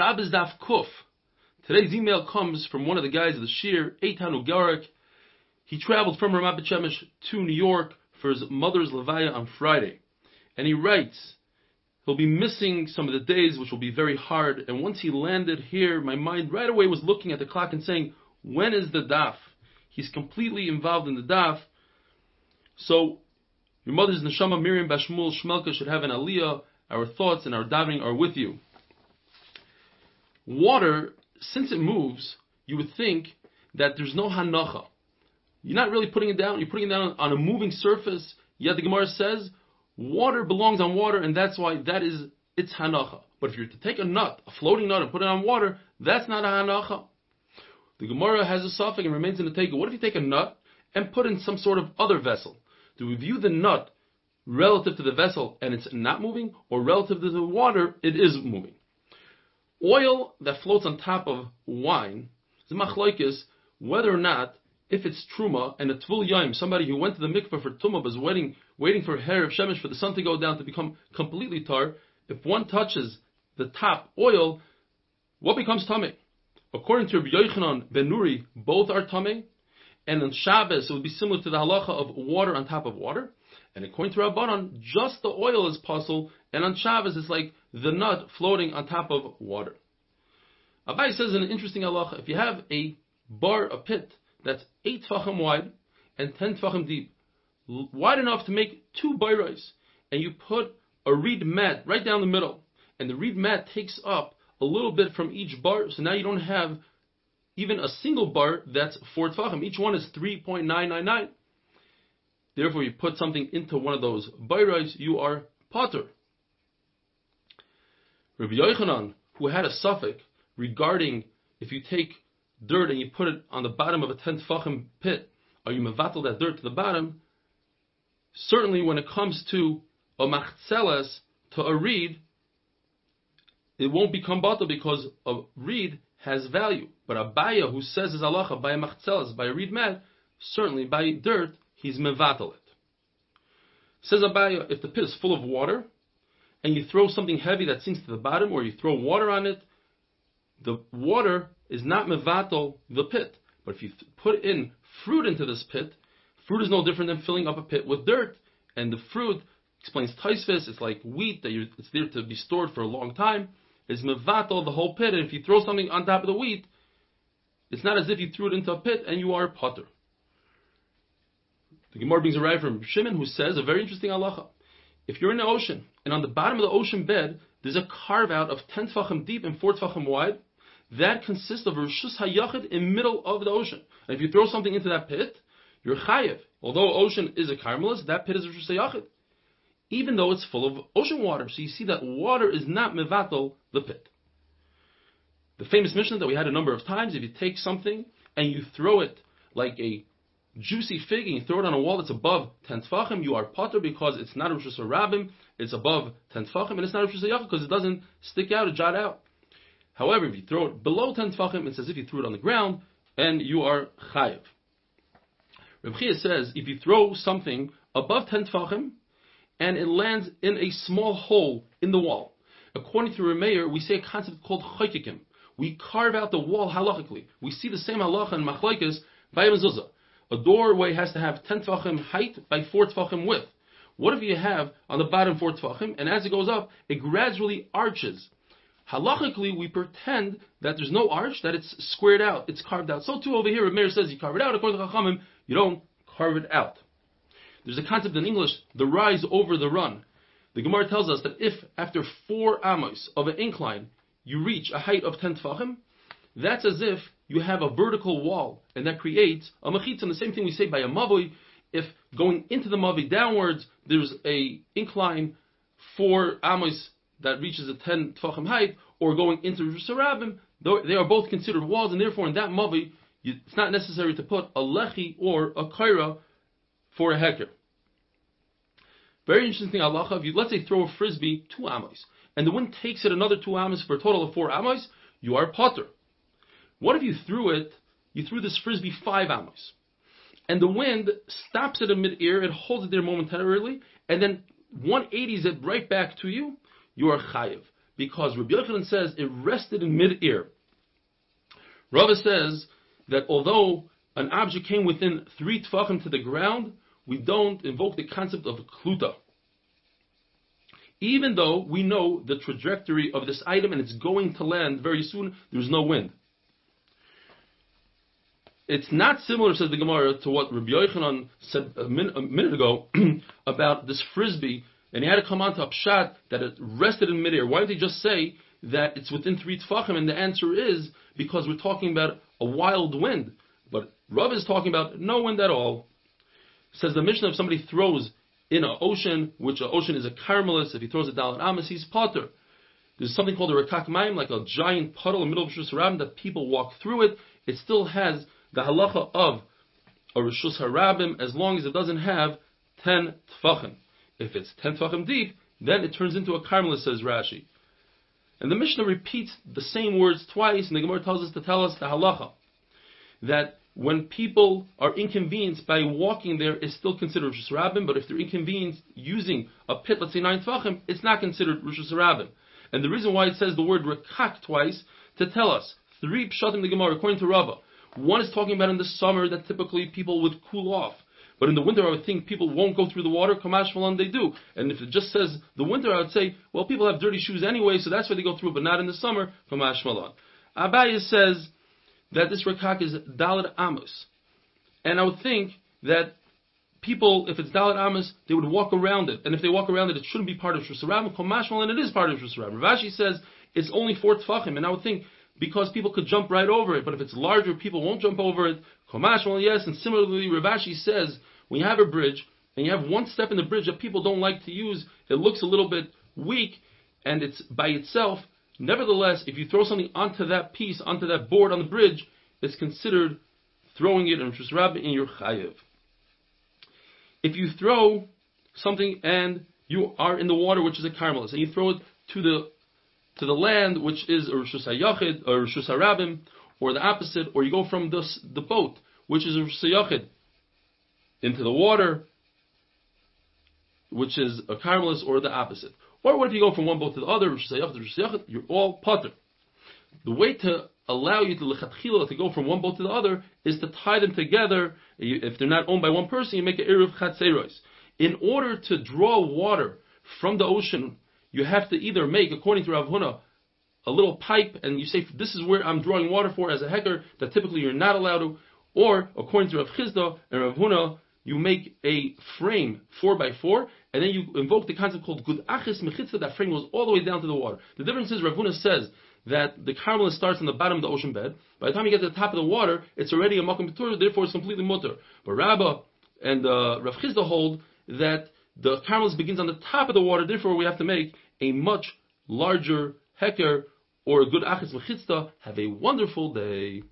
Shabbos Daf Kuf. Today's email comes from one of the guys of the Shir, Eitan Ugarik. He traveled from Ramat Beit Shemesh to New York for his mother's Levaya on Friday. And he writes, he'll be missing some of the days, which will be very hard. And once he landed here, my mind right away was looking at the clock and saying, when is the daf? He's completely involved in the daf. So your mother's neshama, Miriam Bashmul Shmelka, should have an aliyah. Our thoughts and our davening are with you. Water, since it moves, you would think that there's no hanacha. You're not really putting it down. You're putting it down on a moving surface. Yet the Gemara says, water belongs on water, and that's why that is its hanacha. But if you're to take a nut, a floating nut, and put it on water, that's not a hanacha. The Gemara has a suffix and remains in the taika. What if you take a nut and put in some sort of other vessel? Do we view the nut relative to the vessel and it's not moving, or relative to the water, it is moving? Oil that floats on top of wine is machloikis, whether or not, if it's truma, and a tvul yaim, somebody who went to the mikveh for tumah, was waiting for Erev Shemesh, for the sun to go down to become completely tar, if one touches the top oil, what becomes tameh? According to Rabbi Yochanan Benuri, both are tameh, and on Shabbos, it would be similar to the halacha of water on top of water, and according to Rabbanan, just the oil is pasul, and on Shabbos, it's like the nut floating on top of water. Abaye says in an interesting halacha, if you have a bar, a pit, that's 8 tefachim wide and 10 tefachim deep, wide enough to make 2 biros, and you put a reed mat right down the middle, and the reed mat takes up a little bit from each bar, so now you don't have even a single bar that's 4 tefachim. Each one is 3.999. Therefore, you put something into one of those biros, you are potter. Rabbi Yochanan, who had a suffix regarding if you take dirt and you put it on the bottom of a 10 tefachim pit, or you mevatel that dirt to the bottom, certainly when it comes to a machzelas, to a reed, it won't become batal because a reed has value. But Abaye, who says his halacha by a machzelas, by a reed mat, certainly by dirt, he's mevatel it. Says Abaye, if the pit is full of water, and you throw something heavy that sinks to the bottom, or you throw water on it, the water is not mevatel the pit. But if you put in fruit into this pit, fruit is no different than filling up a pit with dirt. And the fruit, explains Taisvis, it's like wheat, that it's there to be stored for a long time. It's mevatel the whole pit. And if you throw something on top of the wheat, it's not as if you threw it into a pit and you are a potter. The Gemara brings a raya from Shimon, who says a very interesting halacha. If you're in the ocean, and on the bottom of the ocean bed, there's a carve-out of 10 tefachim deep and 4 tefachim wide, that consists of Rishus HaYachid in the middle of the ocean. And if you throw something into that pit, you're chayev. Although ocean is a carmelis, that pit is Rishus HaYachid, even though it's full of ocean water. So you see that water is not mevatel the pit. The famous Mishnah that we had a number of times, if you take something and you throw it like a juicy fig and you throw it on a wall that's above 10 tefachim, you are potter because it's not Rishus HaRabim, it's above 10 tefachim, and it's not Rishus HaYachid because it doesn't stick out or jot out. However, if you throw it below 10 tefachim, it's as if you threw it on the ground, and you are chayev. Reb Khiya says, if you throw something above 10 tefachim, and it lands in a small hole in the wall, according to Reb Meir, we say a concept called choykikim. We carve out the wall halachically. We see the same halacha in machlaikas by a mezuzah. A doorway has to have 10 tefachim height by 4 tefachim width. What if you have on the bottom 4 tefachim, and as it goes up, it gradually arches? Halachically, we pretend that there's no arch, that it's squared out, it's carved out. So too over here, Reb Meir says you carve it out. According to Chachamim, you don't carve it out. There's a concept in English, the rise over the run. The Gemara tells us that if after 4 amos of an incline, you reach a height of 10 tefachim, that's as if you have a vertical wall, and that creates a mechitza. And the same thing we say by a mavoi, if going into the mavoi downwards, there's a incline 4 amos that reaches a 10 tefachim height, or going into Rishus HaRabim, they are both considered walls, and therefore in that mavi, it's not necessary to put a lechi or a kaira for a heker. Very interesting halacha. If you, let's say, throw a frisbee 2 amos, and the wind takes it another 2 amos for a total of 4 amos, you are potter. What if you threw this frisbee 5 amos, and the wind stops it in mid-air, it holds it there momentarily, and then 180s it right back to you? You are chayiv, because Rabbi Yochanan says it rested in mid-air. Rava says that although an object came within 3 tefachim to the ground, we don't invoke the concept of kluta, even though we know the trajectory of this item and it's going to land very soon. There's no wind. It's not similar, says the Gemara, to what Rabbi Yochanan said a minute ago about this frisbee, and he had to come on to Pshat that it rested in midair. Why didn't he just say that it's within 3 tefachim? And the answer is because we're talking about a wild wind. But Rav is talking about no wind at all. Says the Mishnah, if somebody throws in an ocean, which an ocean is a carmelis, if he throws a dalet amas, he's potter. There's something called a rekak mayim, like a giant puddle in the middle of Rishus HaRabim that people walk through it. It still has the halacha of a Rishus HaRabim as long as it doesn't have 10 tefachim. If it's 10 tefachim deep, then it turns into a carmelis, says Rashi. And the Mishnah repeats the same words twice, and the Gemara tells us to tell us the halacha that when people are inconvenienced by walking there, it's still considered Rishus HaRabim, but if they're inconvenienced using a pit, let's say 9 tefachim, it's not considered Rishus HaRabim. And the reason why it says the word Rekak twice, to tell us, 3 pshatim the Gemara, according to Rava. One is talking about in the summer that typically people would cool off, but in the winter I would think people won't go through the water, Kamash Malan they do. And if it just says the winter, I would say, well, people have dirty shoes anyway, so that's why they go through it, but not in the summer, Kamash Malan. Abaye says that this Rekak is Dalet Amos. And I would think that people, if it's Dalet Amos, they would walk around it. And if they walk around it, it shouldn't be part of Rishus HaRabim. Komashmal, and it is part of Rishus HaRabim. Rashi says it's only 4 tefachim. And I would think because people could jump right over it, but if it's larger, people won't jump over it. Komashmal, yes. And similarly, Ravashi says when you have a bridge and you have one step in the bridge that people don't like to use, it looks a little bit weak and it's by itself. Nevertheless, if you throw something onto that piece, onto that board on the bridge, it's considered throwing it in Rishus HaRabim in your chayev. If you throw something and you are in the water, which is a carmelis, and you throw it to the land, which is a Rishus HaYachid or Rishus HaRabim, or the opposite, or you go from the boat, which is a Rishus HaYachid, into the water, which is a carmelis, or the opposite. Or what if you go from one boat to the other, you're all potter. The way to allow you to go from one boat to the other is to tie them together. If they're not owned by one person, you make an eruv chatzeros. In order to draw water from the ocean, you have to either make, according to Rav Huna, a little pipe, and you say, this is where I'm drawing water for as a hecker, that typically you're not allowed to. Or, according to Rav Chisda and Rav Huna, you make a frame 4x4, and then you invoke the concept called gudachis mechitza. That frame goes all the way down to the water. The difference is Rav Huna says that the carmelis starts on the bottom of the ocean bed. By the time you get to the top of the water, it's already a makom patur, therefore it's completely mutter. But Rabbah and Rav Chisda hold that the carmelis begins on the top of the water, therefore we have to make a much larger heker or a gudachis mechitza. Have a wonderful day.